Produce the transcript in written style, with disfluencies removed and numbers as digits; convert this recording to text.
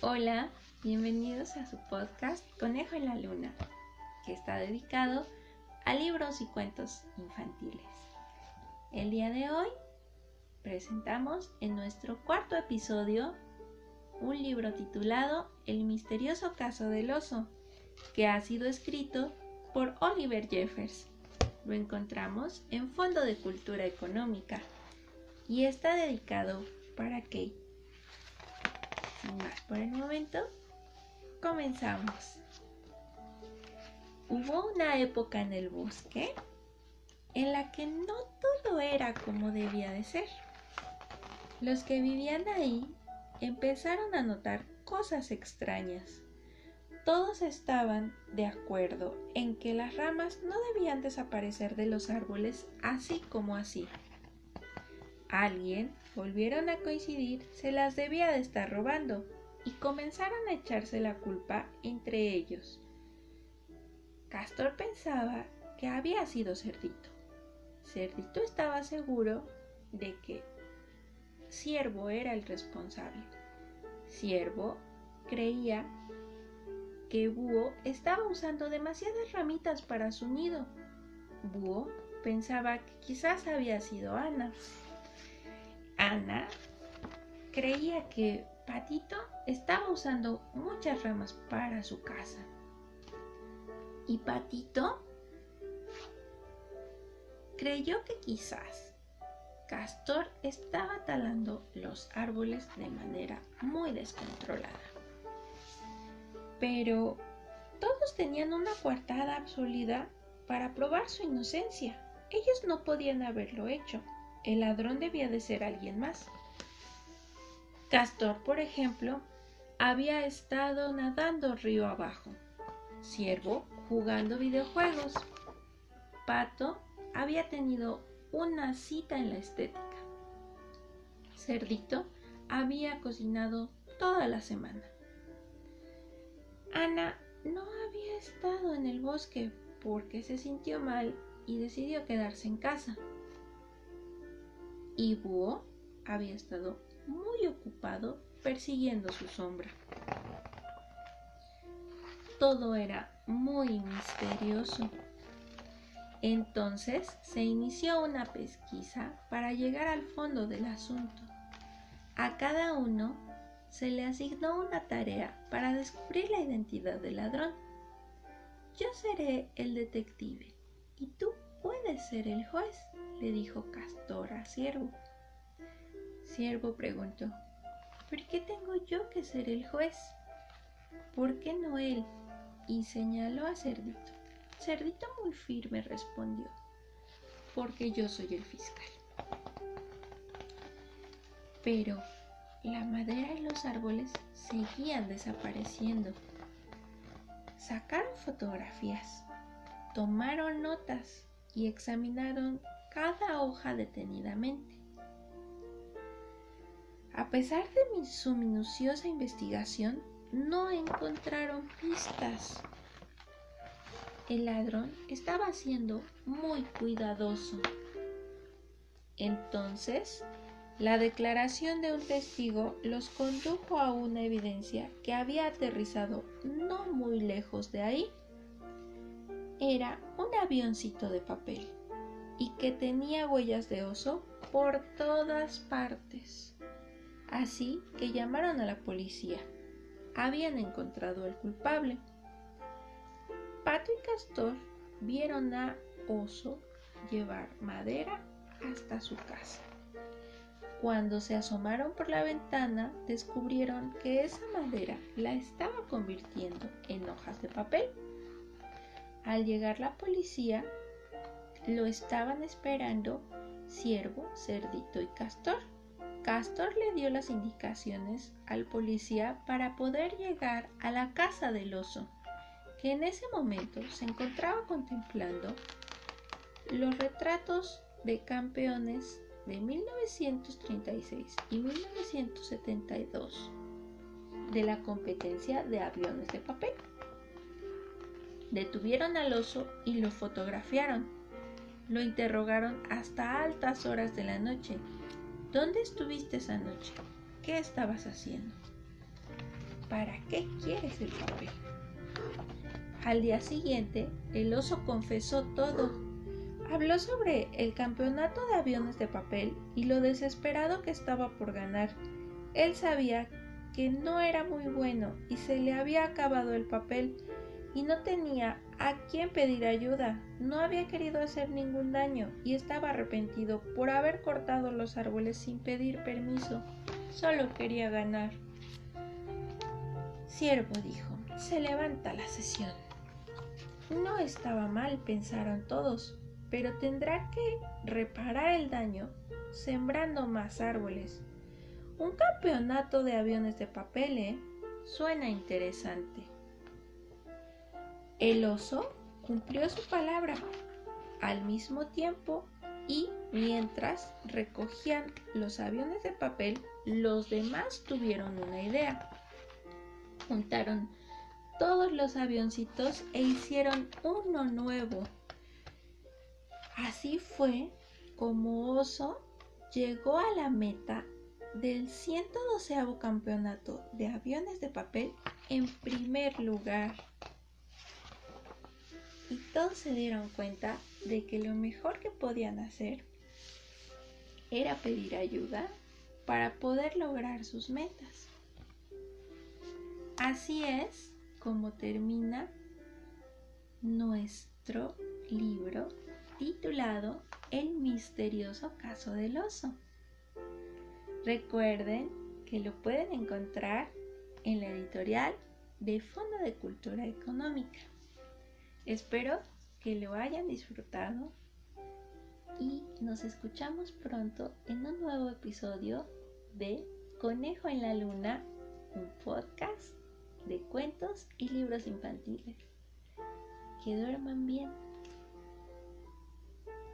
Hola, bienvenidos a su podcast Conejo en la Luna, que está dedicado a libros y cuentos infantiles. El día de hoy presentamos en nuestro cuarto episodio un libro titulado El misterioso caso del oso, que ha sido escrito por Oliver Jeffers. Lo encontramos en Fondo de Cultura Económica y está dedicado para Kate. Sin más por el momento, comenzamos. Hubo una época en el bosque en la que no todo era como debía de ser. Los que vivían ahí empezaron a notar cosas extrañas. Todos estaban de acuerdo en que las ramas no debían desaparecer de los árboles así como así. Alguien, volvieron a coincidir, se las debía de estar robando y comenzaron a echarse la culpa entre ellos. Castor pensaba que había sido Cerdito. Cerdito estaba seguro de que Ciervo era el responsable. Ciervo creía que Búho estaba usando demasiadas ramitas para su nido. Búho pensaba que quizás había sido Ana. Ana creía que Patito estaba usando muchas ramas para su casa. Y Patito creyó que quizás Castor estaba talando los árboles de manera muy descontrolada. Pero todos tenían una coartada absoluta para probar su inocencia. Ellos no podían haberlo hecho. El ladrón debía de ser alguien más. Castor, por ejemplo, había estado nadando río abajo. Ciervo, jugando videojuegos. Pato había tenido una cita en la estética. Cerdito había cocinado toda la semana. Ana no había estado en el bosque porque se sintió mal y decidió quedarse en casa. Y Búho había estado muy ocupado persiguiendo su sombra. Todo era muy misterioso. Entonces se inició una pesquisa para llegar al fondo del asunto. A cada uno se le asignó una tarea para descubrir la identidad del ladrón. Yo seré el detective y tú puedes ser el juez, le dijo Castor a Ciervo. Ciervo preguntó, ¿por qué tengo yo que ser el juez? ¿Por qué no él? Y señaló a Cerdito. Cerdito muy firme respondió, porque yo soy el fiscal. Pero la madera y los árboles seguían desapareciendo. Sacaron fotografías, tomaron notas y examinaron cada hoja detenidamente. A pesar de su minuciosa investigación, no encontraron pistas. El ladrón estaba siendo muy cuidadoso. Entonces, la declaración de un testigo los condujo a una evidencia que había aterrizado no muy lejos de ahí. Era un avioncito de papel y que tenía huellas de oso por todas partes. Así que llamaron a la policía. Habían encontrado al culpable. Pato y Castor vieron a Oso llevar madera hasta su casa. Cuando se asomaron por la ventana, descubrieron que esa madera la estaba convirtiendo en hojas de papel. Al llegar la policía, lo estaban esperando Ciervo, Cerdito y Castor. Castor le dio las indicaciones al policía para poder llegar a la casa del oso, que en ese momento se encontraba contemplando los retratos de campeones de 1936 y 1972 de la competencia de aviones de papel. Detuvieron al oso y lo fotografiaron. Lo interrogaron hasta altas horas de la noche. ¿Dónde estuviste esa noche? ¿Qué estabas haciendo? ¿Para qué quieres el papel? Al día siguiente, el oso confesó todo. Habló sobre el campeonato de aviones de papel y lo desesperado que estaba por ganar. Él sabía que no era muy bueno y se le había acabado el papel y no tenía a quién pedir ayuda. No había querido hacer ningún daño y estaba arrepentido por haber cortado los árboles sin pedir permiso. Solo quería ganar. Ciervo dijo, se levanta la sesión. No estaba mal, pensaron todos, pero tendrá que reparar el daño sembrando más árboles. Un campeonato de aviones de papel, ¿eh? Suena interesante. El oso cumplió su palabra. Al mismo tiempo y mientras recogían los aviones de papel, los demás tuvieron una idea. Juntaron todos los avioncitos e hicieron uno nuevo. Así fue como Oso llegó a la meta del 112º campeonato de aviones de papel en primer lugar. Y todos se dieron cuenta de que lo mejor que podían hacer era pedir ayuda para poder lograr sus metas. Así es como termina nuestro libro titulado El misterioso caso del oso. Recuerden que lo pueden encontrar en la editorial de Fondo de Cultura Económica. Espero que lo hayan disfrutado y nos escuchamos pronto en un nuevo episodio de Conejo en la Luna, un podcast de cuentos y libros infantiles. Que duerman bien.